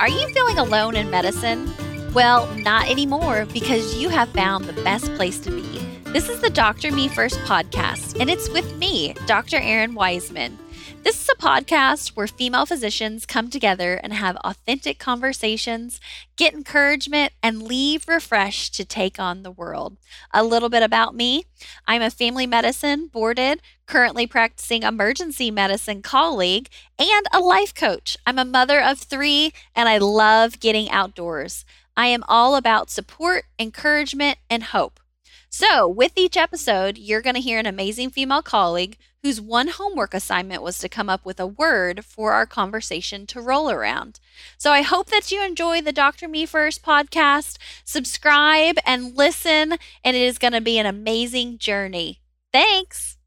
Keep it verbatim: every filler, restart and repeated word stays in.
Are you feeling alone in medicine? Well, not anymore, because you have found the best place to be. This is the Doctor Me First podcast, and it's with me, Doctor Erin Wiseman. This is a podcast where female physicians come together and have authentic conversations, get encouragement, and leave refreshed to take on the world. A little bit about me. I'm a family medicine boarded, currently practicing emergency medicine colleague, and a life coach. I'm a mother of three, and I love getting outdoors. I am all about support, encouragement, and hope. So with each episode, you're going to hear an amazing female colleague whose one homework assignment was to come up with a word for our conversation to roll around. So I hope that you enjoy the Doctor Me First podcast. Subscribe and listen, and it is going to be an amazing journey. Thanks.